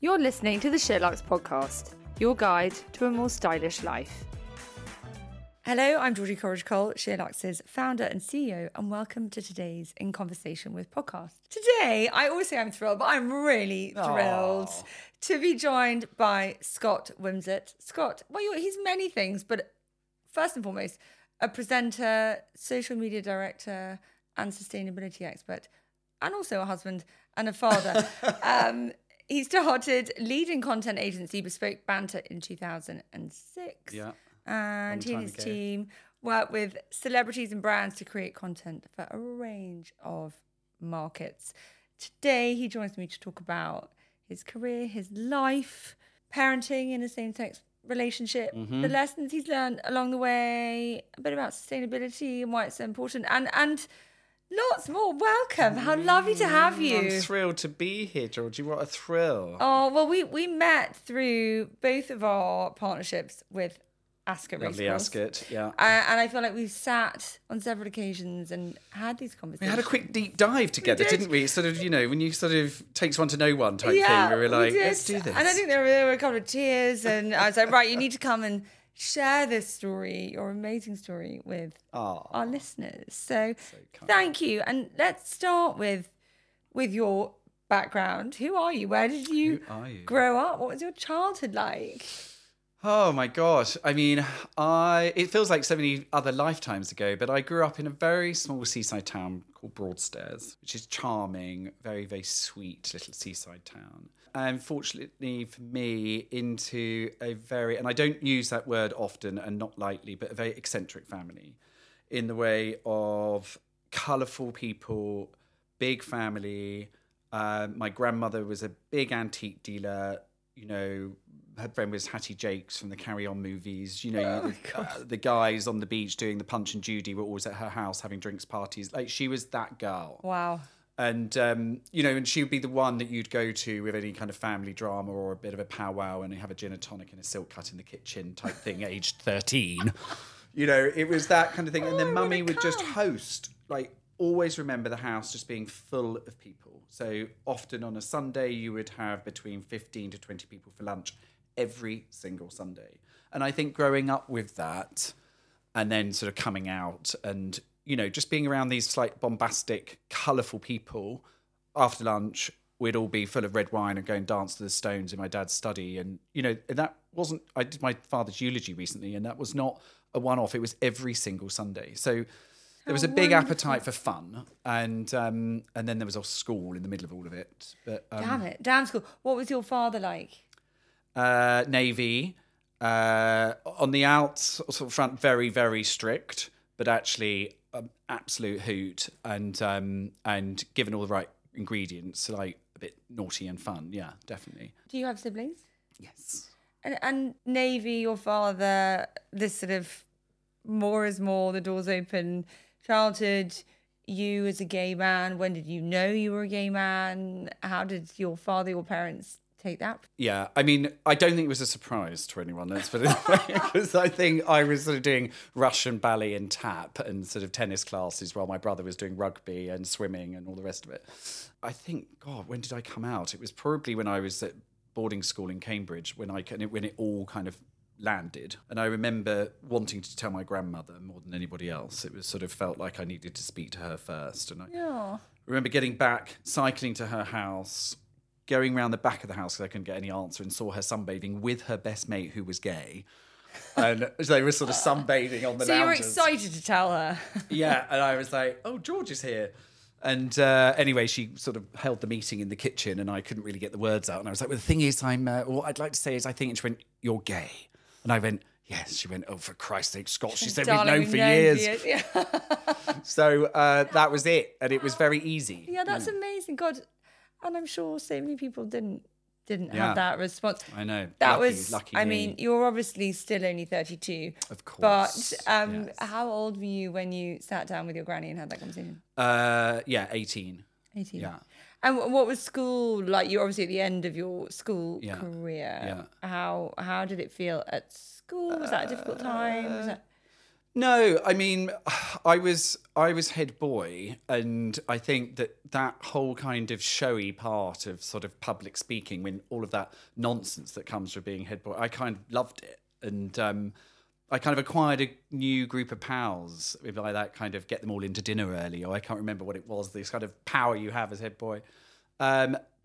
You're listening to the SheerLuxe podcast, your guide to a more stylish life. Hello, I'm Georgie Coleridge-Cole, SheerLuxe's founder and CEO, and welcome to today's In Conversation With podcast. Today, I always say I'm thrilled, but I'm really thrilled to be joined by Scott Wimsett. Scott, well, he's many things, but first and foremost, a presenter, social media director, and sustainability expert, and also a husband and a father. He started leading content agency Bespoke Banter in 2006. Yeah. And he and his team work with celebrities and brands to create content for a range of markets. Today, he joins me to talk about his career, his life, parenting in a same-sex relationship, the lessons he's learned along the way, a bit about sustainability and why it's so important, and lots more. Welcome. How lovely to have you. I'm thrilled to be here, Georgie. What a thrill. Oh, well, we met through both of our partnerships with Ascot Racecourse. Lovely Ascot, yeah. And I feel like we've sat on several occasions and had these conversations. We had a quick deep dive together, didn't we? Sort of, you know, when you sort of takes one to know one type thing, we were like, let's do this. And I think there were a couple of tears and I was like, right, you need to come and share this story, your amazing story, with our listeners. So thank you. And let's start with your background. Who are you? Where did you grow up? What was your childhood like? Oh my gosh. I mean, it feels like so many other lifetimes ago, but I grew up in a very small seaside town called Broadstairs, which is charming, very, very sweet little seaside town. And fortunately for me, into a very, and I don't use that word often and not lightly, but a very eccentric family in the way of colourful people, big family. My grandmother was a big antique dealer, you know, her friend was Hattie Jacques from the Carry On movies. You know, the guys on the beach doing the Punch and Judy were always at her house having drinks parties. Like, she was that girl. Wow. And, you know, and she would be the one that you'd go to with any kind of family drama or a bit of a powwow and have a gin and tonic and a silk cut in the kitchen type thing, aged 13. You know, it was that kind of thing. And then mummy would just host, like, always remember the house just being full of people. So often on a Sunday, you would have between 15 to 20 people for lunch every single Sunday. And I think growing up with that and then sort of coming out and, you know, just being around these slight bombastic, colourful people, after lunch, we'd all be full of red wine and go and dance to the Stones in my dad's study. And, you know, I did my father's eulogy recently and that was not a one-off. It was every single Sunday. So there was a big appetite for fun, and then there was school in the middle of all of it. But damn school! What was your father like? Navy, on the out sort of front, very very strict, but actually absolute hoot, and given all the right ingredients, like a bit naughty and fun. Yeah, definitely. Do you have siblings? Yes. And Navy, your father, this sort of more is more, the doors open. Childhood, you as a gay man, when did you know you were a gay man? How did your parents take that? Yeah, I mean, I don't think it was a surprise to anyone, let's put it that way, because I think I was sort of doing Russian ballet and tap and sort of tennis classes while my brother was doing rugby and swimming and all the rest of it. I think, God, when did I come out? It was probably when I was at boarding school in Cambridge, when it all kind of landed. And I remember wanting to tell my grandmother more than anybody else. It was sort of felt like I needed to speak to her first. And I remember getting back, cycling to her house, going round the back of the house because I couldn't get any answer, and saw her sunbathing with her best mate who was gay. And they were sort of sunbathing on the lounges. So you were excited to tell her. Yeah. And I was like, oh, George is here. And anyway, she sort of held the meeting in the kitchen and I couldn't really get the words out. And I was like, well, the thing is, what I'd like to say is I think. And she went, you're gay. And I went, yes. She went, oh, for Christ's sake, Scott. She said, we've known for years. Yeah. So that was it. And it was very easy. Yeah, that's amazing. God, And I'm sure so many people didn't have that response. I know. That lucky, I mean, you're obviously still only 32. Of course. But how old were you when you sat down with your granny and had that conversation? 18. 18. Yeah. And what was school like? You're obviously at the end of your school career. Yeah. How did it feel at school? Was that a difficult time? No, I mean, I was head boy, and I think that whole kind of showy part of sort of public speaking, when all of that nonsense that comes from being head boy, I kind of loved it, and I kind of acquired a new group of pals by that kind of get them all into dinner early, or I can't remember what it was. This kind of power you have as head boy.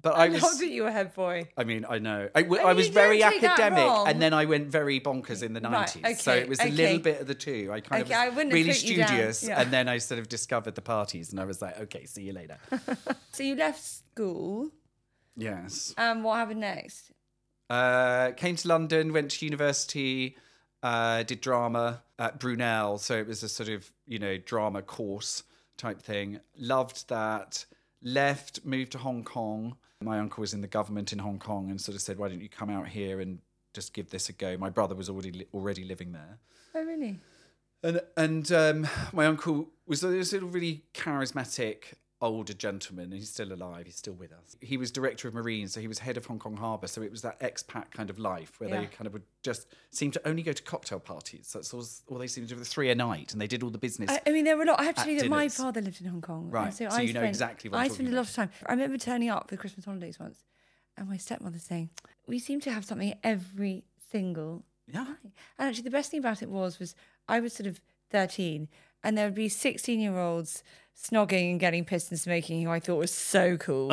But I love that you were head boy. I mean, I know. I was very academic, and then I went very bonkers in the 90s. Okay, so it was a little bit of the two. I kind of was really studious, and then I sort of discovered the parties, and I was like, okay, see you later. So you left school. Yes. What happened next? Came to London, went to university, did drama at Brunel. So it was a sort of, drama course type thing. Loved that. Left, moved to Hong Kong. My uncle was in the government in Hong Kong and sort of said, why don't you come out here and just give this a go? My brother was already living there. Oh, really? And my uncle was a really charismatic older gentleman, and he's still alive, he's still with us. He was director of Marines, so he was head of Hong Kong Harbour, so it was that expat kind of life where they kind of would just seem to only go to cocktail parties. That's all they seemed to do, the 3 a night, and they did all the business. I mean, there were a lot. I have to tell you that my father lived in Hong Kong. Right, so you know exactly what I'm talking about. I spent a lot of time. I remember turning up for Christmas holidays once, and my stepmother saying, we seem to have something every single night. And actually, the best thing about it was I was sort of 13, and there would be 16-year-olds snogging and getting pissed and smoking, who I thought was so cool.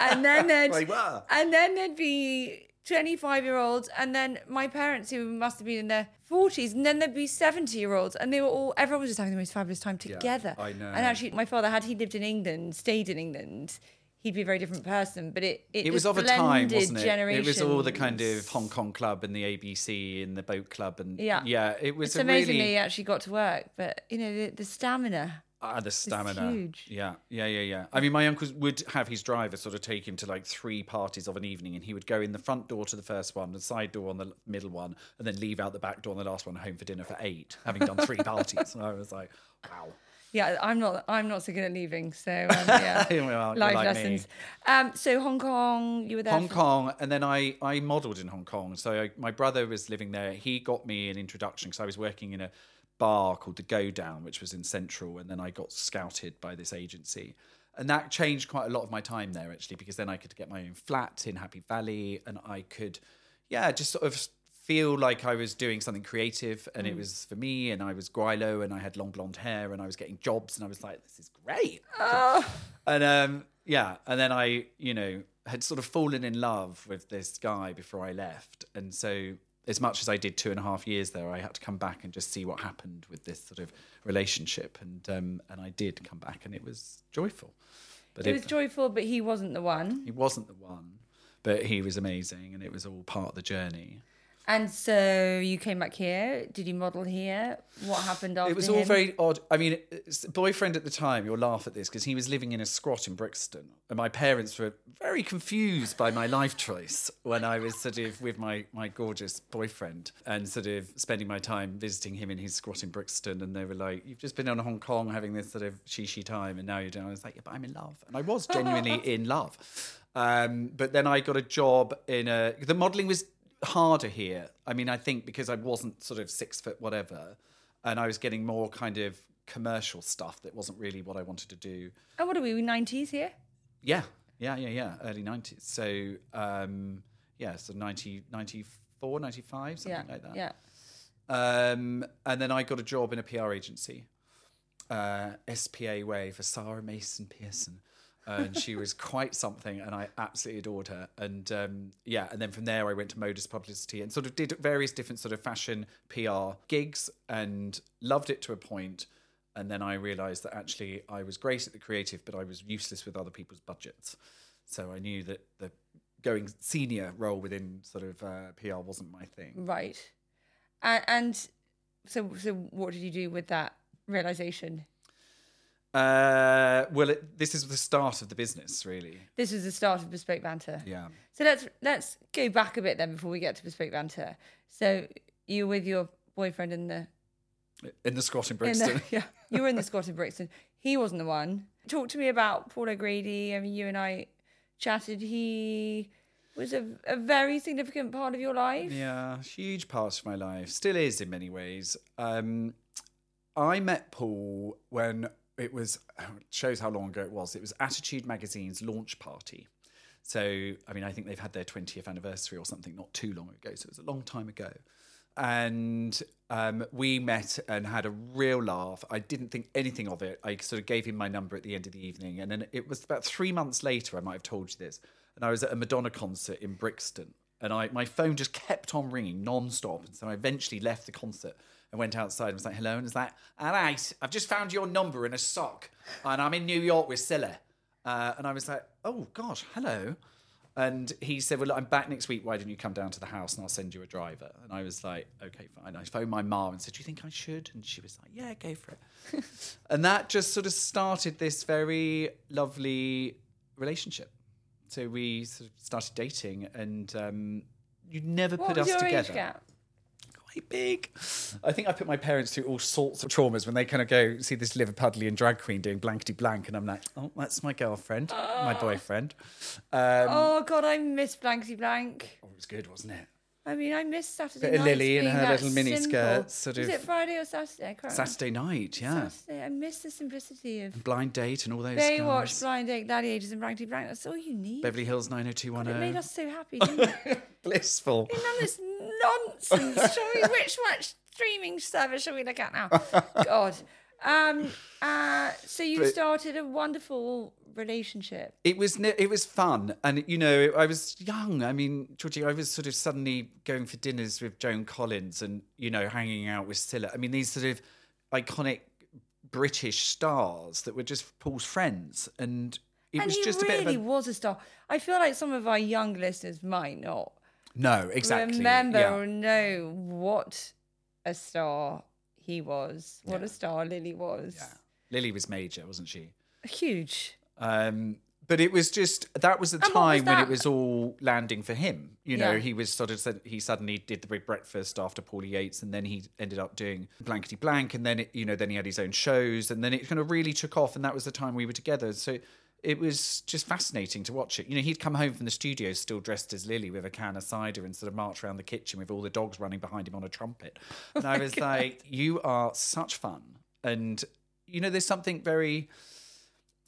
And then there'd be 25-year-olds, and then my parents who must have been in their 40s, and then there'd be 70-year-olds, and they were everyone was just having the most fabulous time together. I know. And actually, my father, had he lived in England, stayed in England, he'd be a very different person, but it was of a time, wasn't it? Generations. It was all the kind of Hong Kong club and the ABC and the boat club, and it was amazingly really... actually got to work, but the stamina. The stamina. It's huge. Yeah. I mean, my uncle would have his driver sort of take him to like 3 parties of an evening, and he would go in the front door to the first one, the side door on the middle one, and then leave out the back door on the last one, home for dinner for 8, having done 3 parties. And I was like, wow. Yeah, I'm not so good at leaving, so well, life like lessons. So Hong Kong, you were there. Hong Kong, and then I modelled in Hong Kong. So my brother was living there. He got me an introduction because I was working in a bar called The Go Down, which was in Central, and then I got scouted by this agency, and that changed quite a lot of my time there, actually, because then I could get my own flat in Happy Valley, and I could just sort of feel like I was doing something creative, and it was for me, and I was Guilo, and I had long blonde hair, and I was getting jobs, and I was like, this is great. And and then I had sort of fallen in love with this guy before I left, and so as much as I did 2.5 years there, I had to come back and just see what happened with this sort of relationship. And I did come back, and it was joyful. But it was joyful, but he wasn't the one. He wasn't the one, but he was amazing, and it was all part of the journey. And so you came back here. Did you model here? What happened after him? It was all very odd. I mean, boyfriend at the time, you'll laugh at this, because he was living in a squat in Brixton. And my parents were very confused by my life choice when I was sort of with my gorgeous boyfriend and sort of spending my time visiting him in his squat in Brixton. And they were like, you've just been on Hong Kong having this sort of she time, and now you're doing. I was like, yeah, but I'm in love. And I was genuinely in love. But then I got a job the modelling was harder here. I mean, I think because I wasn't sort of 6 foot whatever, and I was getting more kind of commercial stuff that wasn't really what I wanted to do. And what are we 90s here? Yeah. Early 90s. So, so 90, 94, 95, something like that. Yeah. And then I got a job in a PR agency, SPA way for Sarah Mason Pearson. And she was quite something, and I absolutely adored her. And and then from there I went to modus publicity and sort of did various different sort of fashion PR gigs, and loved it to a point. And then I realised that actually I was great at the creative, but I was useless with other people's budgets. So I knew that the going senior role within sort of PR wasn't my thing. Right. And so what did you do with that realisation? Well, this is the start of the business, really. This is the start of Bespoke Banter. Yeah. So let's go back a bit then before we get to Bespoke Banter. So you were with your boyfriend in the Scot in Brixton. You were in the Scot in Brixton. He wasn't the one. Talk to me about Paul O'Grady. I mean, you and I chatted. He was a very significant part of your life. Yeah, huge part of my life. Still is in many ways. I met Paul when. It shows how long ago it was. It was Attitude Magazine's launch party. So, I mean, I think they've had their 20th anniversary or something not too long ago. So it was a long time ago. And we met and had a real laugh. I didn't think anything of it. I sort of gave him my number at the end of the evening. And then it was about 3 months later, I might have told you this, and I was at a Madonna concert in Brixton. And my phone just kept on ringing non-stop. And so I eventually left the concert. I went outside and was like, hello. And it's like, all right, I've just found your number in a sock. And I'm in New York with Scylla. And I was like, oh, gosh, hello. And he said, well, look, I'm back next week. Why don't you come down to the house and I'll send you a driver? And I was like, okay, fine. I phoned my mom and said, do you think I should? And she was like, yeah, go for it. And that just sort of started this very lovely relationship. So we sort of started dating and you'd never put us together. What was your age gap? Big. I think I put my parents through all sorts of traumas when they kind of go see this Liverpudlian drag queen doing Blankety Blank, and I'm like, oh, that's my girlfriend, my boyfriend. Oh God, I miss Blankety Blank. Oh, it was good, wasn't it? I mean, I miss Saturday night. Lily in her little mini skirts, sort of. Is it Friday or Saturday? Saturday night, yeah. Saturday. I miss the simplicity of Blind Date and all those. They watch Blind Date, Gladiators, and Blankety Blank. That's all you need. Beverly Hills 90210. It made us so happy, didn't it? Blissful. None of this nonsense. Which streaming service shall we look at now? God. So you started a wonderful relationship. It was fun, and you know, I was young. I mean, Georgie, I was sort of suddenly going for dinners with Joan Collins, and you know, hanging out with Scylla. I mean, these sort of iconic British stars that were just Paul's friends, and he was a star. I feel like some of our young listeners might not. No, exactly. Remember or know what a star he was. What a star Lily was. Yeah. Lily was major, wasn't she? Huge. But it was just, that was the time when it was all landing for him. You know, he was sort of, he suddenly did The Big Breakfast after Paulie Yates, and then he ended up doing Blankety Blank, and then, then he had his own shows, and then it kind of really took off, and that was the time we were together. So it was just fascinating to watch it. You know, he'd come home from the studio still dressed as Lily with a can of cider and sort of march around the kitchen with all the dogs running behind him on a trumpet. And I was like, you are such fun. And, you know, there's something very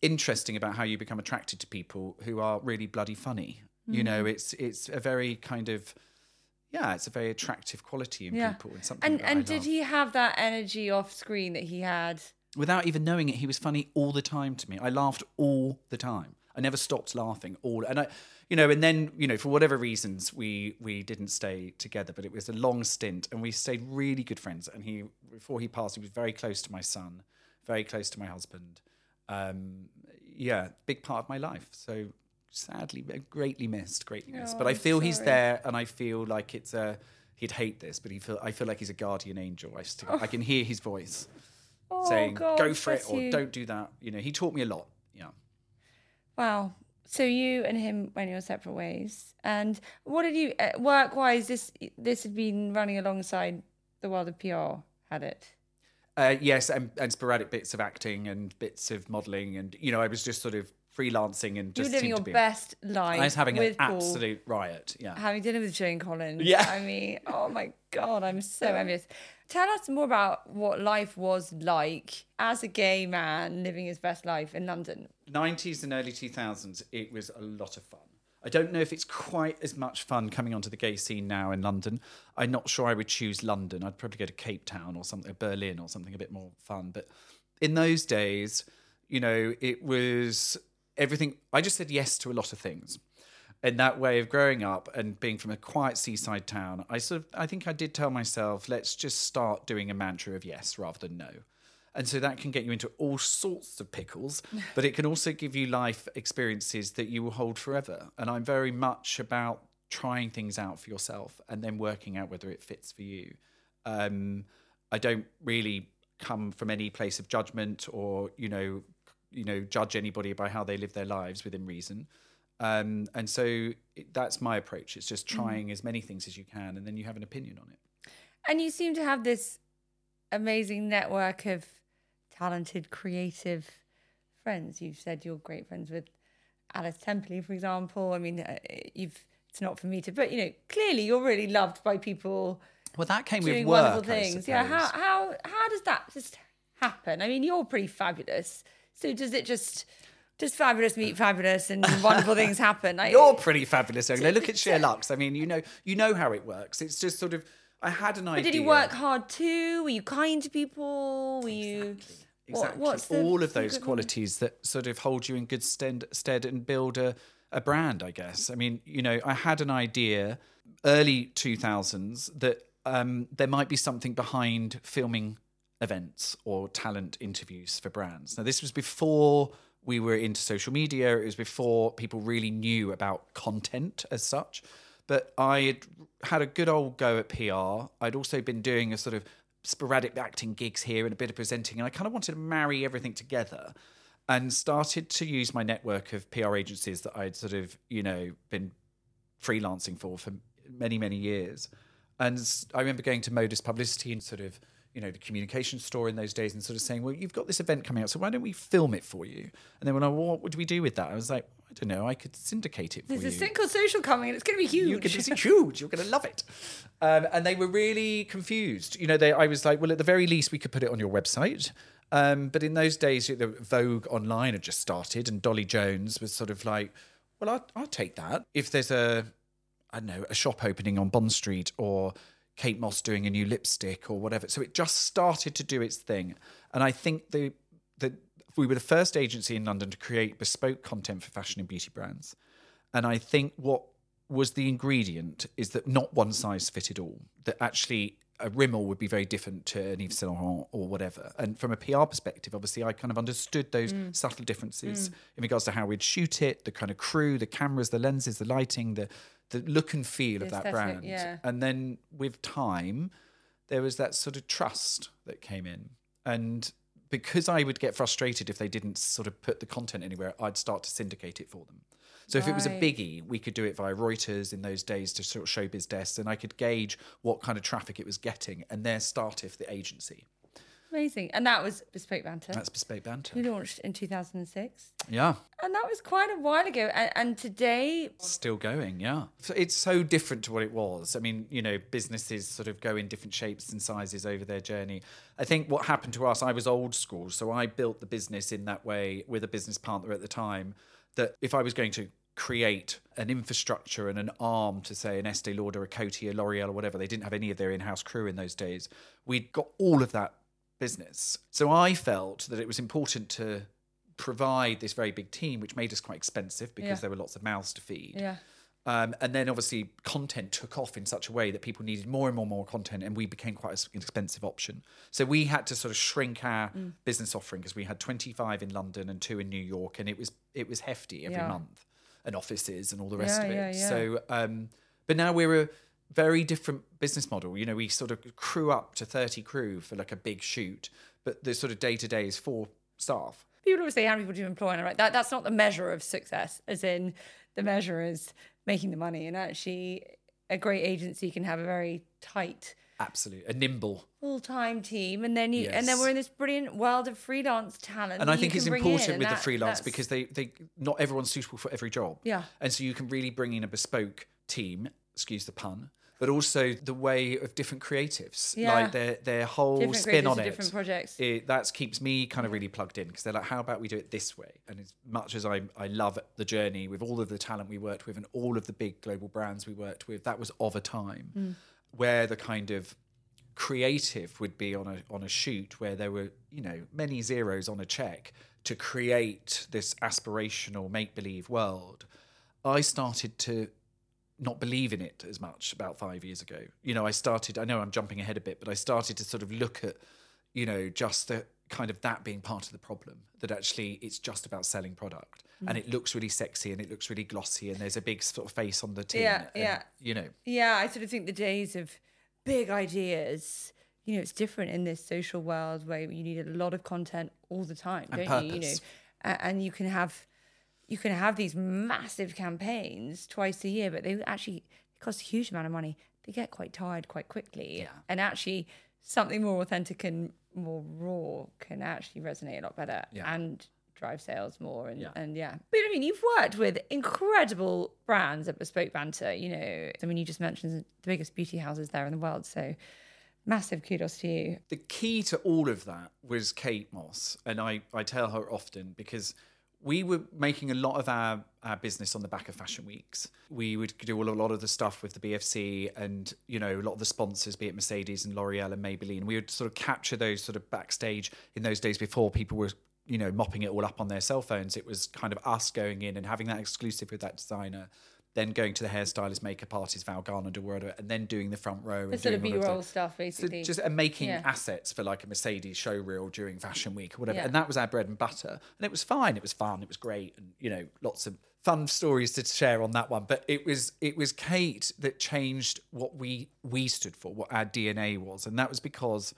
interesting about how you become attracted to people who are really bloody funny. Mm. You know, it's a very kind of... Yeah, it's a very attractive quality in people. And something. And did he have that energy off screen that he had... Without even knowing it, he was funny all the time to me. I laughed all the time. I never stopped laughing. And then for whatever reasons, we didn't stay together, but it was a long stint, and we stayed really good friends. And he, before he passed, he was very close to my son, very close to my husband. Big part of my life. So sadly, greatly missed. But I feel he's there, and I feel like it's a. He'd hate this, but I feel like he's a guardian angel. I can hear his voice. Saying, go for it, or don't do that. You know, he taught me a lot. Yeah. Wow. So you and him went your separate ways. And what did you, work-wise, this had been running alongside the world of PR, had it? Yes, and sporadic bits of acting and bits of modelling. And, you know, I was just sort of freelancing and just... You were living your best life. I was having an absolute riot, yeah. Having dinner with Joan Collins. Yeah. I mean, oh my God, I'm so envious. Tell us more about what life was like as a gay man living his best life in London. 90s and early 2000s, it was a lot of fun. I don't know if it's quite as much fun coming onto the gay scene now in London. I'm not sure I would choose London. I'd probably go to Cape Town or something, Berlin or something a bit more fun. But in those days, you know, it was everything. I just said yes to a lot of things. And that way of growing up and being from a quiet seaside town, I think I did tell myself, let's just start doing a mantra of yes rather than no. And so that can get you into all sorts of pickles, but it can also give you life experiences that you will hold forever. And I'm very much about trying things out for yourself and then working out whether it fits for you. I don't really come from any place of judgment or, you know, you know, judge anybody by how they live their lives within reason. And so that's my approach. It's just trying as many things as you can, and then you have an opinion on it. And you seem to have this amazing network of talented, creative friends. You've said you're great friends with Alice Templey, for example. I mean, it's not for me to, but, you know, clearly you're really loved by people. Well, that came with work, wonderful things. Yeah. How does that just happen? I mean, you're pretty fabulous. So does it just fabulous meet fabulous and wonderful things happen? You're pretty fabulous. Look at SheerLuxe. I mean, you know how it works. It's just sort of, I had an idea. But did you work hard too? Were you kind to people? Were you... Exactly. What's all of those qualities that sort of hold you in good stead and build a brand, I guess. I mean, you know, I had an idea early 2000s that there might be something behind filming events or talent interviews for brands. Now, this was before we were into social media. It was before people really knew about content as such. But I had had a good old go at PR. I'd also been doing a sort of sporadic acting gigs here and a bit of presenting, and I kind of wanted to marry everything together and started to use my network of PR agencies that I'd sort of, you know, been freelancing for many, many years. And I remember going to Modus Publicity and sort of, you know, the communication store in those days and sort of saying, well, you've got this event coming out, so why don't we film it for you? And then when what would we do with that? I was like, I don't know, I could syndicate it for you. There's a thing called Social coming and it's going to be huge. It's huge, you're going to love it. And they were really confused. You know, I was like, well, at the very least, we could put it on your website. But in those days, the Vogue online had just started and Dolly Jones was sort of like, well, I'll take that. If there's a shop opening on Bond Street or Kate Moss doing a new lipstick or whatever. So it just started to do its thing. And I think we were the first agency in London to create bespoke content for fashion and beauty brands. And I think what was the ingredient is that not one size fitted all, that actually a Rimmel would be very different to an Yves Saint Laurent or whatever. And from a PR perspective, obviously, I kind of understood those subtle differences in regards to how we'd shoot it, the kind of crew, the cameras, the lenses, the lighting, the look and feel of that brand. Yeah. And then with time, there was that sort of trust that came in. And because I would get frustrated if they didn't sort of put the content anywhere, I'd start to syndicate it for them. So if it was a biggie, we could do it via Reuters in those days to sort of showbiz desks, and I could gauge what kind of traffic it was getting and their start if the agency. Amazing. And that was Bespoke Banter. That's Bespoke Banter. We launched in 2006. Yeah. And that was quite a while ago. And today... Still going, yeah. It's so different to what it was. I mean, you know, businesses sort of go in different shapes and sizes over their journey. I think what happened to us, I was old school, so I built the business in that way with a business partner at the time, that if I was going to create an infrastructure and an arm to, say, an Estee Lauder, a Coty, a L'Oreal or whatever, they didn't have any of their in-house crew in those days. We'd got all of that business. So I felt that it was important to provide this very big team, which made us quite expensive because there were lots of mouths to feed. Yeah. And then obviously content took off in such a way that people needed more and more and more content, and we became quite an expensive option. So we had to sort of shrink our business offering because we had 25 in London and 2 in New York, and it was hefty every month, and offices and all the rest of it. Yeah. So, but now we're a very different business model. You know, we sort of crew up to 30 crew for like a big shoot, but the sort of day-to-day is 4 staff. People always say, how many people do you employ? And I'm like, that's not the measure of success, as in the measure is making the money. And actually, a great agency can have a very tight... Absolutely, a nimble full-time team, and then and then we're in this brilliant world of freelance talent. And I think it's important with the freelance because they not everyone's suitable for every job. Yeah, and so you can really bring in a bespoke team. Excuse the pun, but also the way of different creatives, like their whole different spin on it. Different projects. That keeps me kind of really plugged in because they're like, how about we do it this way? And as much as I love the journey with all of the talent we worked with and all of the big global brands we worked with, that was of a time. Where the kind of creative would be on a shoot where there were, you know, many zeros on a check to create this aspirational make-believe world, I started to not believe in it as much about 5 years ago. You know, I know I'm jumping ahead a bit, but I started to sort of look at, you know, just the kind of that being part of the problem, that actually it's just about selling product and it looks really sexy and it looks really glossy and there's a big sort of face on the tin. You know. Yeah, I sort of think the days of big ideas, you know, it's different in this social world where you need a lot of content all the time, and don't purpose. You? You know, and you can have these massive campaigns twice a year, but they actually cost a huge amount of money. They get quite tired quite quickly. Yeah. And actually something more authentic and more raw can actually resonate a lot better and drive sales more. But I mean, you've worked with incredible brands at Bespoke Banter, you know. I mean, you just mentioned the biggest beauty houses there in the world, so massive kudos to you. The key to all of that was Kate Moss, and I tell her often because we were making a lot of our business on the back of Fashion Weeks. We would do a lot of the stuff with the BFC and, you know, a lot of the sponsors, be it Mercedes and L'Oreal and Maybelline. We would sort of capture those sort of backstage in those days before people were, you know, mopping it all up on their cell phones. It was kind of us going in and having that exclusive with that designer, then going to the hairstylist, makeup artist, Val Garner, and then doing the front row. The sort of B-roll stuff, basically. So just making assets for like a Mercedes showreel during Fashion Week or whatever. Yeah. And that was our bread and butter. And it was fine. It was fun. It was great. And, you know, lots of fun stories to share on that one. But it was Kate that changed what we stood for, what our DNA was. And that was because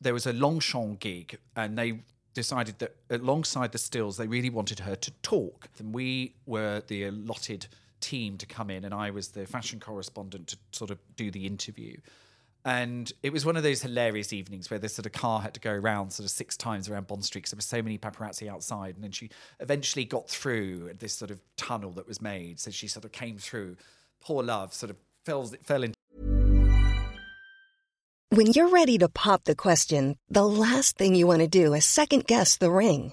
there was a Longchamp gig and they decided that alongside the stills, they really wanted her to talk. And we were the allotted team to come in, and I was the fashion correspondent to sort of do the interview. And it was one of those hilarious evenings where this sort of car had to go around sort of 6 times around Bond Street because there were so many paparazzi outside. And then she eventually got through this sort of tunnel that was made, so she sort of came through. Poor love sort of fell into. When you're ready to pop the question, the last thing you want to do is second guess the ring.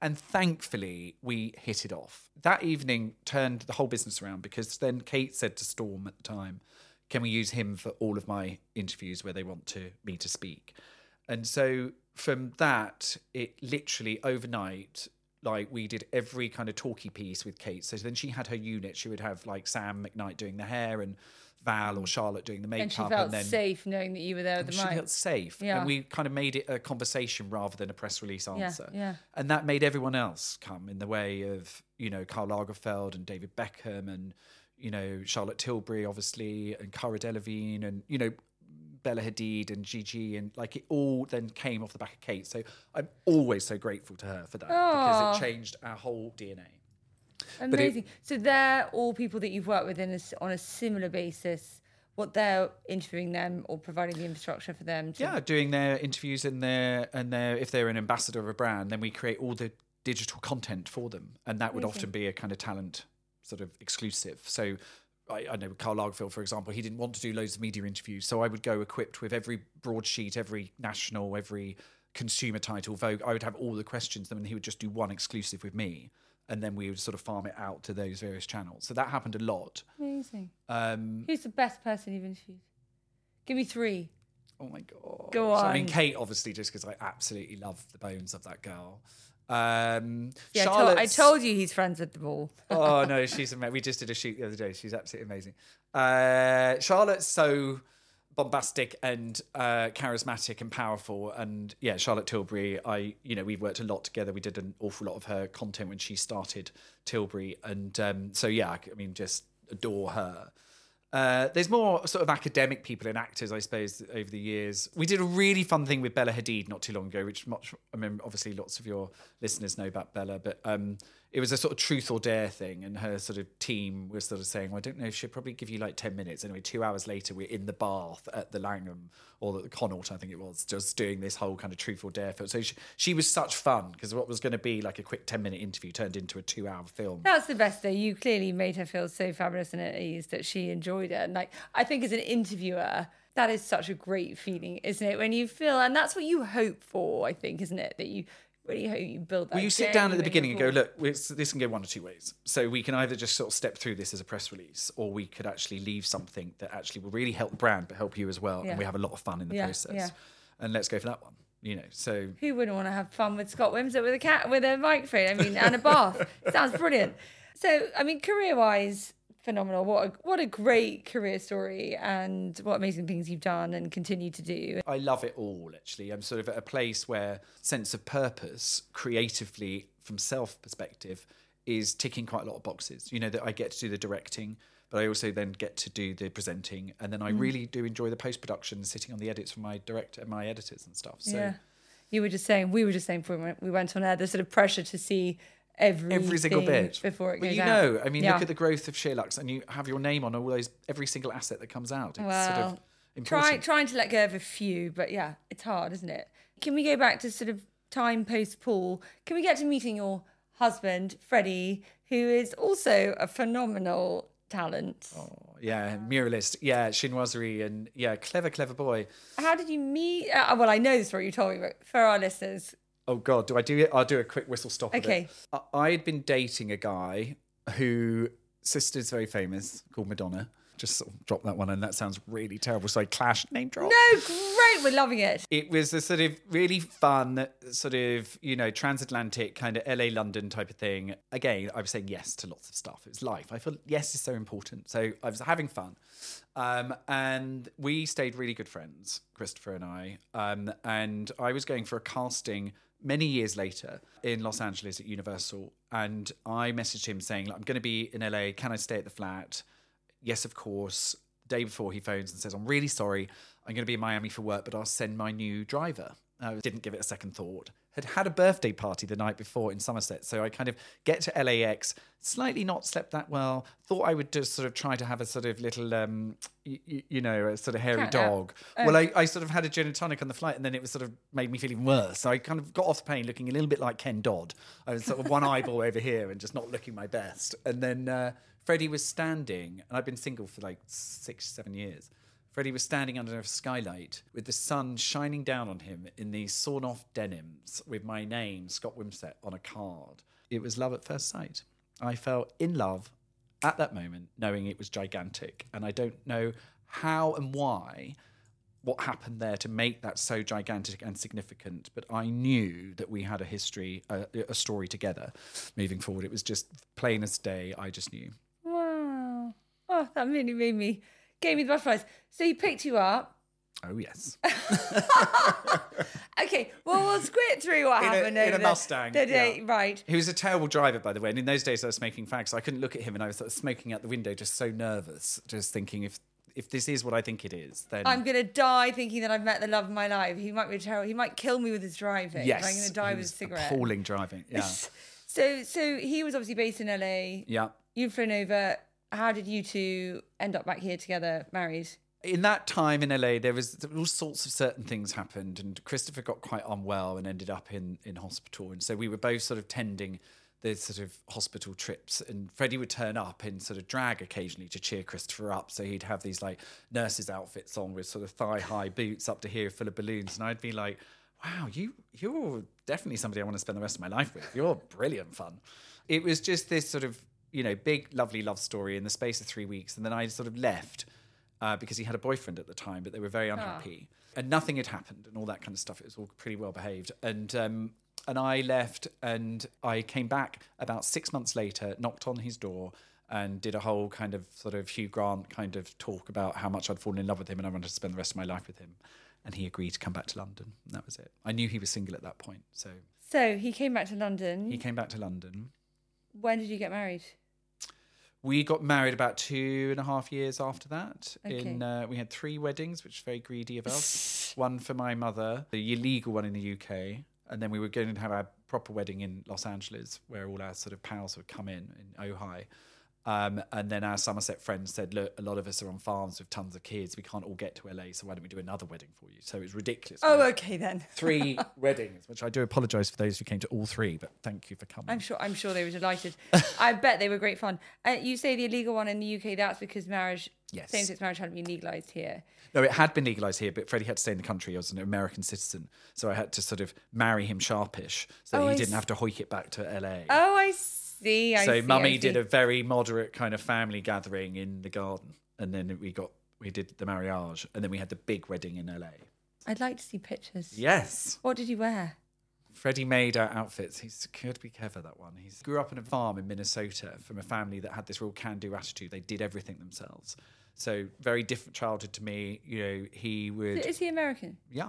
and thankfully we hit it off. That evening turned the whole business around, because then Kate said to Storm at the time, can we use him for all of my interviews where they want me to speak? And so from that, it literally overnight, like, we did every kind of talkie piece with Kate. So then she had her unit. She would have like Sam McKnight doing the hair and Val or Charlotte doing the makeup. And she felt safe knowing that you were there with the mic. She felt safe. Yeah. And we kind of made it a conversation rather than a press release answer. Yeah, yeah. And that made everyone else come in the way of, you know, Karl Lagerfeld and David Beckham and, you know, Charlotte Tilbury, obviously, and Cara Delevingne and, you know, Bella Hadid and Gigi, and like it all then came off the back of Kate. So I'm always so grateful to her for that because it changed our whole DNA. Amazing. So they're all people that you've worked with on a similar basis, what they're interviewing them or providing the infrastructure for them to... Yeah, doing their interviews and their if they're an ambassador of a brand, then we create all the digital content for them. And that would often be a kind of talent sort of exclusive. So I know Karl Lagerfeld, for example, he didn't want to do loads of media interviews. So I would go equipped with every broadsheet, every national, every consumer title, Vogue. I would have all the questions, and he would just do one exclusive with me. And then we would sort of farm it out to those various channels. So that happened a lot. Amazing. Who's the best person you've interviewed? Give me 3. Oh, my God. Go on. I mean, Kate, obviously, just because I absolutely love the bones of that girl. Yeah, I told you he's friends with them all. Oh, no, she's amazing. We just did a shoot the other day. She's absolutely amazing. Charlotte's so bombastic and charismatic and powerful, and Charlotte Tilbury, we've worked a lot together. We did an awful lot of her content when she started Tilbury, and I mean, just adore her. There's more sort of academic people and actors, I suppose, over the years. We did a really fun thing with Bella Hadid not too long ago, which I mean, obviously lots of your listeners know about Bella, but it was a sort of truth or dare thing, and her sort of team was sort of saying, well, I don't know, she'll probably give you like 10 minutes. Anyway, 2 hours later, we're in the bath at the Langham, or the Connaught, I think it was, just doing this whole kind of truth or dare film. So she was such fun, because what was going to be like a quick 10-minute interview turned into a 2-hour film. That's the best, though. You clearly made her feel so fabulous and at ease that she enjoyed it. And like, I think as an interviewer, that is such a great feeling, isn't it? When you feel, and that's what you hope for, I think, isn't it? That you really hope you build that. Well, you sit down at the beginning and go, look, this can go one or two ways. So we can either just sort of step through this as a press release, or we could actually leave something that actually will really help the brand, but help you as well. Yeah. And we have a lot of fun in the process. Yeah. And let's go for that one. You know, so who wouldn't want to have fun with Scott Wimsett with a cat, with a microphone? I mean, and a bath. Sounds brilliant. So, I mean, career-wise, phenomenal. What a great career story, and what amazing things you've done and continue to do. I love it all, actually. I'm sort of at a place where sense of purpose, creatively, from self perspective, is ticking quite a lot of boxes. You know, that I get to do the directing, but I also then get to do the presenting, and then I really do enjoy the post-production, sitting on the edits from my director and my editors and stuff. So yeah. We were just saying before we went on air, the sort of pressure to see every single bit before it goes out. You know, I mean, look at the growth of SheerLuxe, and you have your name on all those, every single asset that comes out. It's sort of important. Trying to let go of a few, but yeah, it's hard, isn't it? Can we go back to sort of time post-Paul? Can we get to meeting your husband, Freddie, who is also a phenomenal talent? Oh, yeah, muralist, yeah, chinoiserie, and yeah, clever boy. How did you meet? Well, I know this is what you told me, but for our listeners... Oh, God, do I do it? I'll do a quick whistle stop. Okay. I had been dating a guy who, sister's very famous, called Madonna. Just sort of dropped that one, and that sounds really terrible. So I clashed, name drop. No, great, we're loving it. It was a sort of really fun, sort of, you know, transatlantic kind of LA, London type of thing. Again, I was saying yes to lots of stuff. It was life. I feel yes is so important. So I was having fun. And we stayed really good friends, Christopher and I. And I was going for a casting many years later in Los Angeles at Universal, and I messaged him saying, I'm going to be in LA, can I stay at the flat? Yes, of course. The day before, he phones and says, I'm really sorry, I'm going to be in Miami for work, but I'll send my new driver. I didn't give it a second thought. Had a birthday party the night before in Somerset, so I kind of get to LAX, slightly not slept that well, thought I would just sort of try to have a sort of little, a sort of hairy dog. Well, I sort of had a gin and tonic on the flight, and then it was sort of made me feel even worse. So I kind of got off the plane looking a little bit like Ken Dodd. I was sort of one eyeball over here and just not looking my best. And then Freddie was standing, and I've been single for like 6-7 years. Freddie was standing under a skylight with the sun shining down on him in these sawn-off denims with my name, Scott Wimsett, on a card. It was love at first sight. I fell in love at that moment, knowing it was gigantic. And I don't know how and why, what happened there to make that so gigantic and significant. But I knew that we had a history, a story together moving forward. It was just plain as day. I just knew. Wow. Oh, that really gave me the butterflies. So he picked you up. Oh, yes. Okay, well, we'll squint through what happened over in a Mustang. The day, yeah. Right. He was a terrible driver, by the way. And in those days, I was smoking fags, so I couldn't look at him, and I was sort of smoking out the window, just so nervous, just thinking, if this is what I think it is, then I'm going to die thinking that I've met the love of my life. He might be terrible. He might kill me with his driving. Yes. I'm going to die with a cigarette. Appalling driving, yeah. So he was obviously based in LA. Yeah. You've flown over. How did you two end up back here together, married? In that time in LA, there was all sorts of certain things happened, and Christopher got quite unwell and ended up in hospital. And so we were both sort of tending the sort of hospital trips, and Freddie would turn up in sort of drag occasionally to cheer Christopher up. So he'd have these like nurses outfits on with sort of thigh-high boots up to here full of balloons. And I'd be like, wow, you're definitely somebody I want to spend the rest of my life with. You're brilliant fun. It was just this sort of, you know, big, lovely love story in the space of 3 weeks. And then I sort of left because he had a boyfriend at the time, but they were very unhappy. Oh. And nothing had happened and all that kind of stuff. It was all pretty well behaved. And I left, and I came back about 6 months later, knocked on his door, and did a whole kind of sort of Hugh Grant kind of talk about how much I'd fallen in love with him and I wanted to spend the rest of my life with him. And he agreed to come back to London. And that was it. I knew he was single at that point. So he came back to London. He came back to London. When did you get married? We got married about 2.5 years after that. Okay. We had 3 weddings, which is very greedy of us. One for my mother, the illegal one in the UK. And then we were going to have our proper wedding in Los Angeles, where all our sort of pals would come in Ojai. And then our Somerset friends said, look, a lot of us are on farms with tons of kids. We can't all get to LA, so why don't we do another wedding for you? So it was ridiculous. Oh, okay then. 3 weddings, which I do apologise for those who came to all 3, but thank you for coming. I'm sure they were delighted. I bet they were great fun. You say the illegal one in the UK, that's because marriage... Yes. Same-sex marriage hadn't been legalised here. No, it had been legalised here, but Freddie had to stay in the country. I was an American citizen, so I had to sort of marry him sharpish so that he didn't have to hoik it back to LA. Oh, I see. So Mummy did a very moderate kind of family gathering in the garden, and then we did the marriage, and then we had the big wedding in LA. I'd like to see pictures. Yes. What did you wear? Freddie made our outfits. He's could be clever, that one. He grew up on a farm in Minnesota from a family that had this real can-do attitude. They did everything themselves. So very different childhood to me. You know, he would... Is he American? Yeah.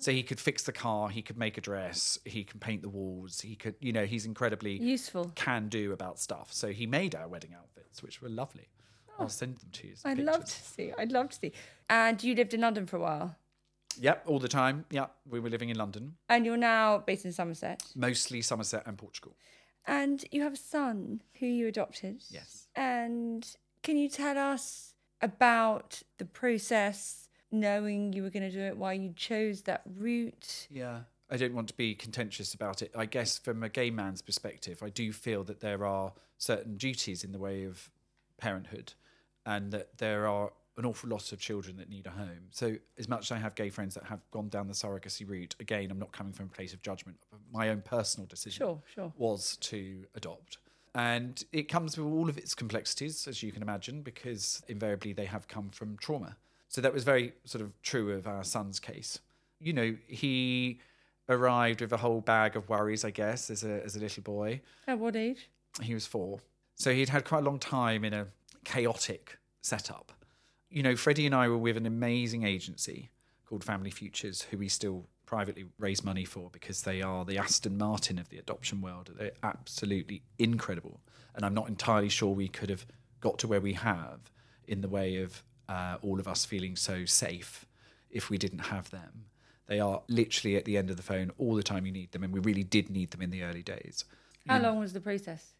So he could fix the car, he could make a dress, he can paint the walls, he could, you know, he's incredibly... Useful. ...can-do about stuff. So he made our wedding outfits, which were lovely. Oh, I'll send them to you. I'd love to see. And you lived in London for a while? Yep, all the time. Yep, we were living in London. And you're now based in Somerset? Mostly Somerset and Portugal. And you have a son who you adopted? Yes. And... Can you tell us about the process, knowing you were going to do it, why you chose that route? Yeah, I don't want to be contentious about it. I guess from a gay man's perspective, I do feel that there are certain duties in the way of parenthood and that there are an awful lot of children that need a home. So as much as I have gay friends that have gone down the surrogacy route, again, I'm not coming from a place of judgment. My own personal decision was to adopt. And it comes with all of its complexities, as you can imagine, because invariably they have come from trauma. So that was very sort of true of our son's case. You know, he arrived with a whole bag of worries, I guess, as a little boy. At what age? He was 4. So he'd had quite a long time in a chaotic setup. You know, Freddie and I were with an amazing agency called Family Futures, who we still privately raise money for, because they are the Aston Martin of the adoption world. They're absolutely incredible, and I'm not entirely sure we could have got to where we have in the way of all of us feeling so safe if we didn't have them. They are literally at the end of the phone all the time you need them, and we really did need them in the early days. How long was the process?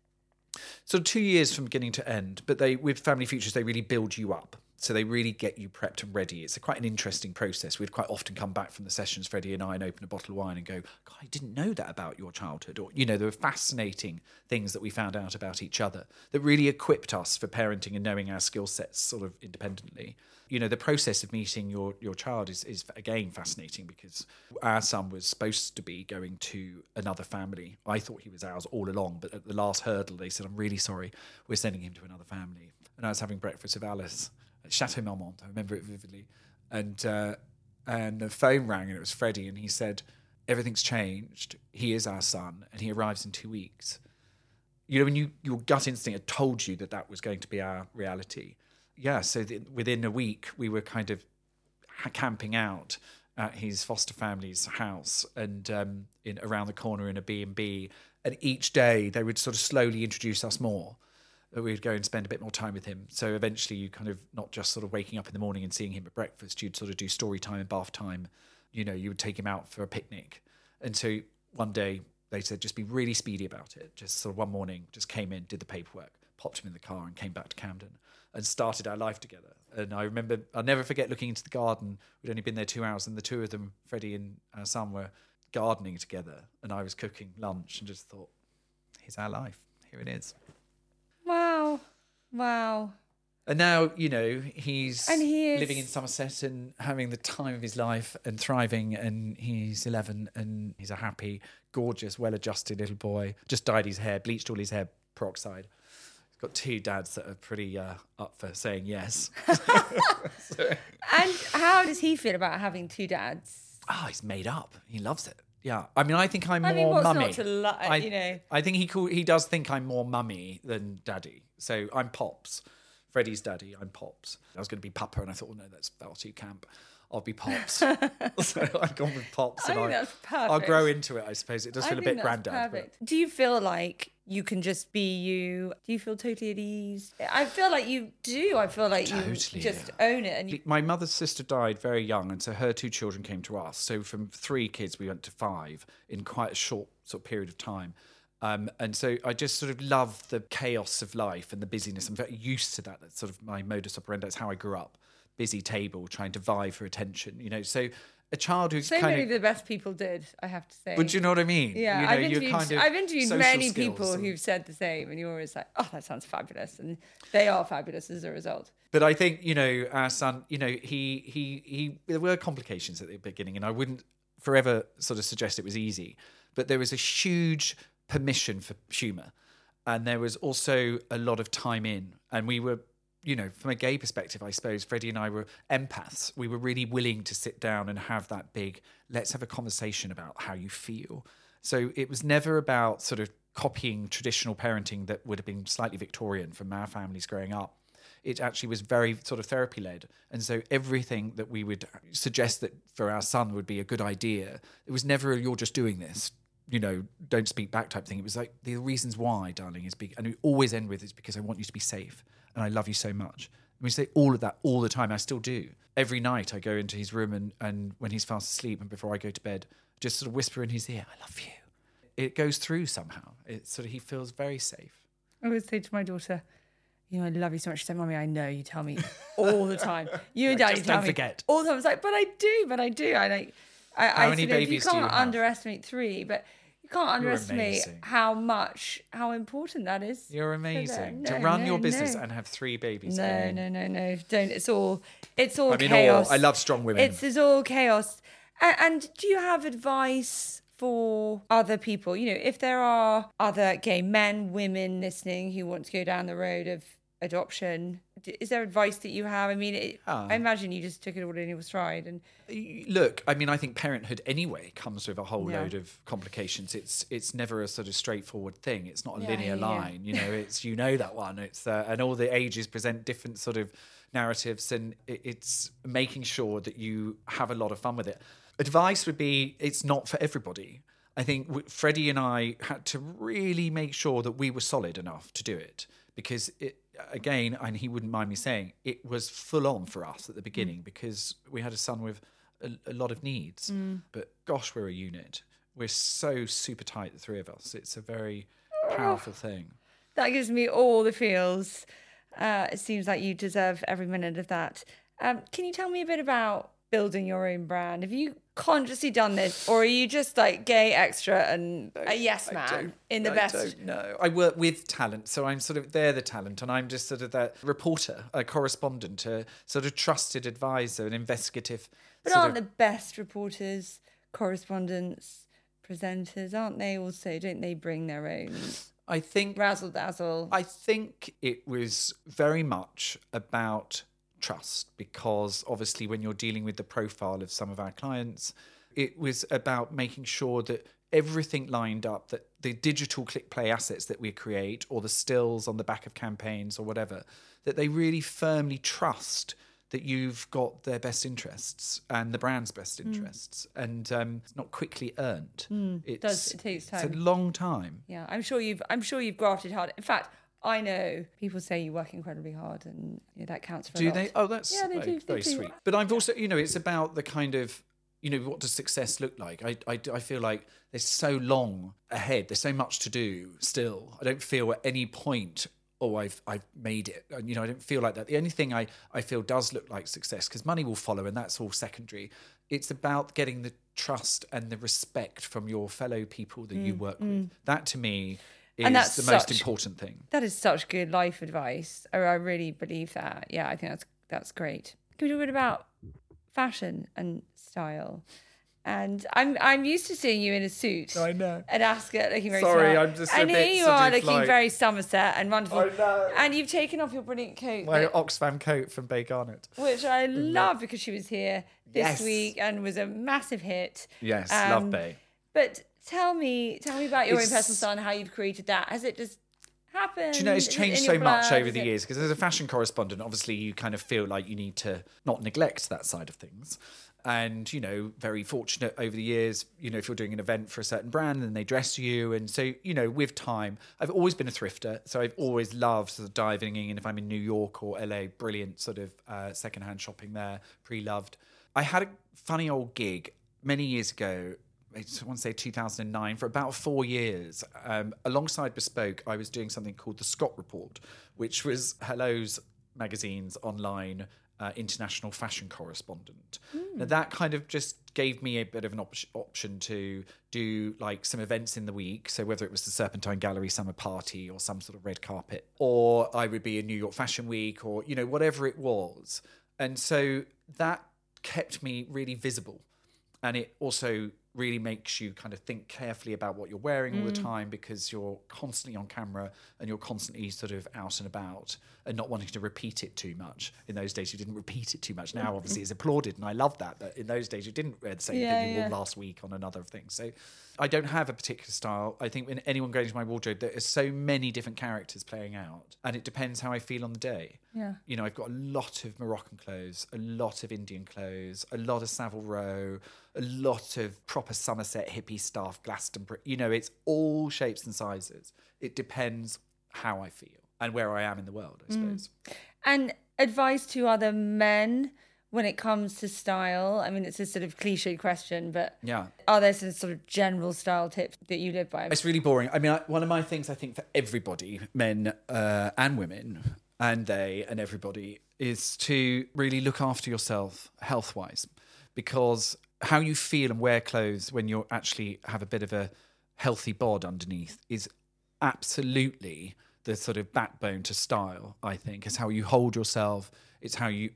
So 2 years from beginning to end, but they, with Family Futures, they really build you up. So they really get you prepped and ready. It's quite an interesting process. We'd quite often come back from the sessions, Freddie and I, and open a bottle of wine and go, God, I didn't know that about your childhood. Or, you know, there were fascinating things that we found out about each other that really equipped us for parenting and knowing our skill sets sort of independently. You know, the process of meeting your child is, again, fascinating, because our son was supposed to be going to another family. I thought he was ours all along, but at the last hurdle, they said, I'm really sorry, we're sending him to another family. And I was having breakfast with Alice at Chateau Marmont, I remember it vividly, and the phone rang, and it was Freddie, and he said, everything's changed, he is our son, and he arrives in 2 weeks. You know, when your gut instinct had told you that was going to be our reality. Yeah, so within a week, we were kind of camping out at his foster family's house, and around the corner in a B&B, and each day they would sort of slowly introduce us more. We'd go and spend a bit more time with him. So eventually you kind of, not just sort of waking up in the morning and seeing him at breakfast, you'd sort of do story time and bath time. You know, you would take him out for a picnic. And so one day they said, just be really speedy about it. Just sort of one morning, just came in, did the paperwork, popped him in the car and came back to Camden and started our life together. And I remember, I'll never forget looking into the garden. We'd only been there 2 hours, and the two of them, Freddie and our son, were gardening together. And I was cooking lunch and just thought, here's our life. Here it is. Wow. And now, you know, he's living in Somerset and having the time of his life and thriving, and he's 11 and he's a happy, gorgeous, well-adjusted little boy. Just dyed his hair, bleached all his hair peroxide. He's got 2 dads that are pretty up for saying yes. And how does he feel about having 2 dads? Oh, he's made up. He loves it. Yeah, I mean, I think I'm more mummy. Not to you know. I think he does think I'm more mummy than daddy. So I'm Pops. Freddie's daddy, I'm Pops. I was going to be Papa, and I thought, well, no, that's far too camp. I'll be Pops. So I've gone with Pops, and I'll grow into it, I suppose. It does feel a bit granddad. Perfect. But... Do you feel like you can just be you? Do you feel totally at ease? I feel like you do. I feel like you just own it. And you... My mother's sister died very young, and so her two children came to us. So from 3 kids, we went to 5 in quite a short sort of period of time. And so I just sort of love the chaos of life and the busyness. I'm very used to that. That's sort of my modus operandi. It's how I grew up. Busy table, trying to vie for attention, you know. So a child who's the best people did, I have to say. But do you know what I mean? Yeah, you know, I've interviewed many people who've said the same, and you're always like, oh, that sounds fabulous, and they are fabulous as a result. But I think, you know, our son, you know, he there were complications at the beginning, and I wouldn't forever sort of suggest it was easy, but there was a huge permission for humour, and there was also a lot of time in, and we were, you know, from a gay perspective, I suppose, Freddie and I were empaths. We were really willing to sit down and have that big, let's have a conversation about how you feel. So it was never about sort of copying traditional parenting that would have been slightly Victorian from our families growing up. It actually was very sort of therapy-led. And so everything that we would suggest that for our son would be a good idea, it was never, you're just doing this, you know, don't speak back type thing. It was like, the reasons why, darling, is big. And we always end with, it's because I want you to be safe. And I love you so much. And we say all of that all the time. I still do. Every night I go into his room and when he's fast asleep and before I go to bed, just sort of whisper in his ear, I love you. It goes through somehow. It's sort of, he feels very safe. I always say to my daughter, you know, I love you so much. She said, Mummy, I know you tell me all the time. You and Daddy tell me forget. All the time. I was like, but I do. How many babies do you have? You can't underestimate 3, but... Can't underestimate how important that is. You're amazing. To run your business and have 3 babies. No. Don't. It's all chaos. I love strong women. It's all chaos. And do you have advice for other people? You know, if there are other gay men, women listening who want to go down the road of adoption, is there advice that you have? I mean, I imagine you just took it all in your stride. And look, I mean, I think parenthood anyway comes with a whole load of complications. It's never a sort of straightforward thing. It's not a linear line. You know, it's that one. It's and all the ages present different sort of narratives, and it's making sure that you have a lot of fun with it. Advice would be, it's not for everybody. I think Freddie and I had to really make sure that we were solid enough to do it, because it. Again, and he wouldn't mind me saying, it was full on for us at the beginning because we had a son with a lot of needs. Mm. But gosh, we're a unit. We're so super tight, the 3 of us. It's a very powerful thing. That gives me all the feels. It seems like you deserve every minute of that. Can you tell me a bit about building your own brand? Have you consciously done this, or are you just like gay extra and a yes man in the best? I don't know. I work with talent, so I'm sort of the talent, and I'm just sort of that reporter, a correspondent, a sort of trusted advisor, an investigative. But aren't the best reporters, correspondents, presenters, aren't they also? Don't they bring their own? I think razzle dazzle. I think it was very much about trust, because obviously when you're dealing with the profile of some of our clients, it was about making sure that everything lined up, that the digital click play assets that we create or the stills on the back of campaigns or whatever, that they really firmly trust that you've got their best interests and the brand's best interests. And it's not quickly earned. It takes time. It's a long time. Yeah, I'm sure you've grafted hard. In fact, I know people say you work incredibly hard, and you know, that counts for a lot. Do they? Oh, that's very sweet. But I've also, you know, it's about the kind of, you know, what does success look like? I feel like there's so long ahead. There's so much to do still. I don't feel at any point, oh, I've made it. You know, I don't feel like that. The only thing I feel does look like success, because money will follow and that's all secondary. It's about getting the trust and the respect from your fellow people that you work with. That to me... And that's the most important thing. That is such good life advice. I really believe that. Yeah, I think that's great. Can we talk a bit about fashion and style? And I'm used to seeing you in a suit. I know. At Ascot, looking very smart. I'm just a bit. And here you are, looking very Somerset and wonderful. I know. And you've taken off your brilliant coat. My Oxfam coat from Bay Garnet. Which I love, because she was here this week and was a massive hit. Yes, love Bay. But... Tell me about your own personal style and how you've created that. Has it just happened? Do you know, it's changed so much over the years, because as a fashion correspondent, obviously you kind of feel like you need to not neglect that side of things. And, you know, very fortunate over the years, you know, if you're doing an event for a certain brand and they dress you. And so, you know, with time, I've always been a thrifter. So I've always loved sort of diving in. And if I'm in New York or LA, brilliant sort of secondhand shopping there, pre-loved. I had a funny old gig many years ago. I want to say 2009, for about 4 years. Alongside Bespoke, I was doing something called the Scott Report, which was Hello's magazine's online international fashion correspondent. Now that kind of just gave me a bit of an option to do like some events in the week. So whether it was the Serpentine Gallery summer party or some sort of red carpet, or I would be in New York Fashion Week, or, you know, whatever it was. And so that kept me really visible. And it also really makes you kind of think carefully about what you're wearing all the time, because you're constantly on camera and you're constantly sort of out and about and not wanting to repeat it too much. In those days, you didn't repeat it too much. Now, obviously, it's applauded, and I love that. But in those days, you didn't wear the same thing you wore last week on another thing. So I don't have a particular style. I think when anyone goes into my wardrobe, there are so many different characters playing out, and it depends how I feel on the day. Yeah. You know, I've got a lot of Moroccan clothes, a lot of Indian clothes, a lot of Savile Row, a lot of proper Somerset hippie stuff, Glastonbury. You know, it's all shapes and sizes. It depends how I feel and where I am in the world, I suppose. And advice to other men when it comes to style? I mean, it's a sort of cliched question, but are there some sort of general style tips that you live by? It's really boring. I mean, one of my things, I think, for everybody, men and women, and they and everybody, is to really look after yourself health-wise, because how you feel and wear clothes when you actually have a bit of a healthy bod underneath is absolutely the sort of backbone to style, I think. It's how you hold yourself. It's how you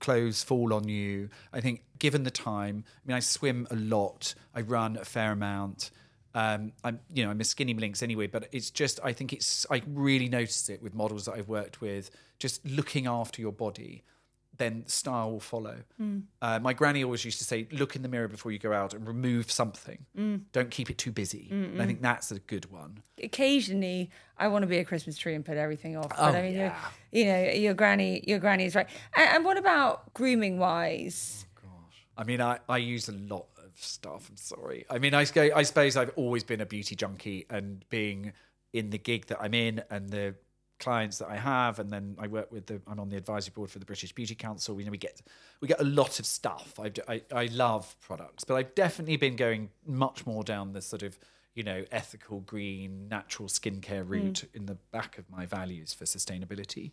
clothes fall on you. I think given the time, I mean, I swim a lot. I run a fair amount. I'm a skinny minx anyway, but it's just, I think it's, I really notice it with models that I've worked with, just looking after your body, then style will follow. My granny always used to say, look in the mirror before you go out and remove something. Don't keep it too busy. And I think that's a good one. Occasionally, I want to be a Christmas tree and put everything off. But I mean, your granny is right. And what about grooming-wise? Oh, gosh. I mean, I use a lot of stuff, I'm sorry. I mean, I suppose I've always been a beauty junkie, and being in the gig that I'm in and the clients that I have, and then I work with I'm on the advisory board for the British Beauty Council. You know, we get a lot of stuff. I love products, but I've definitely been going much more down the sort of, you know, ethical, green, natural skincare route in the back of my values for sustainability.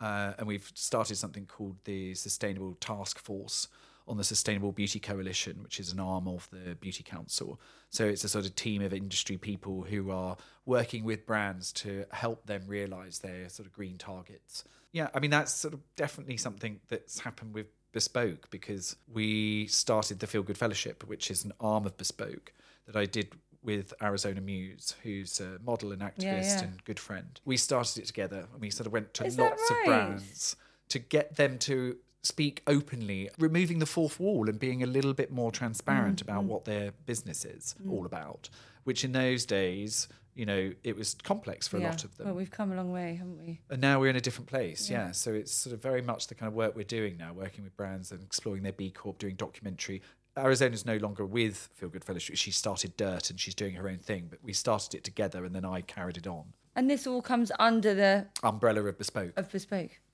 And we've started something called the Sustainable Task Force on the Sustainable Beauty Coalition, which is an arm of the Beauty Council. So it's a sort of team of industry people who are working with brands to help them realise their sort of green targets. Yeah, I mean, that's sort of definitely something that's happened with Bespoke, because we started the Feel Good Fellowship, which is an arm of Bespoke that I did with Arizona Muse, who's a model and activist and good friend. We started it together, and we sort of went to lots of brands to get them to speak openly, removing the fourth wall and being a little bit more transparent about what their business is all about, which in those days, you know, it was complex for a lot of them. Well, we've come a long way, haven't we? And now we're in a different place, So it's sort of very much the kind of work we're doing now, working with brands and exploring their B Corp, doing documentary. Arizona's no longer with Feel Good Fellowship. She started Dirt and she's doing her own thing, but we started it together and then I carried it on. And this all comes under the umbrella of Bespoke.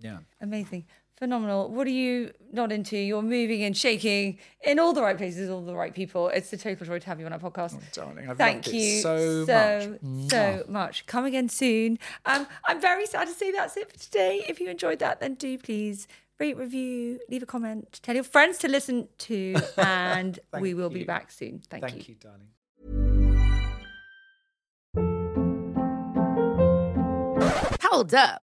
Yeah. Amazing. Phenomenal. What are you not into? You're moving and shaking in all the right places, all the right people. It's a total joy to have you on our podcast. Oh, darling, I've loved it so much. Come again soon. I'm very sad to say that's it for today. If you enjoyed that, then do please rate, review, leave a comment, tell your friends to listen to, and we will be back soon. Thank you. Thank you, darling. Hold up.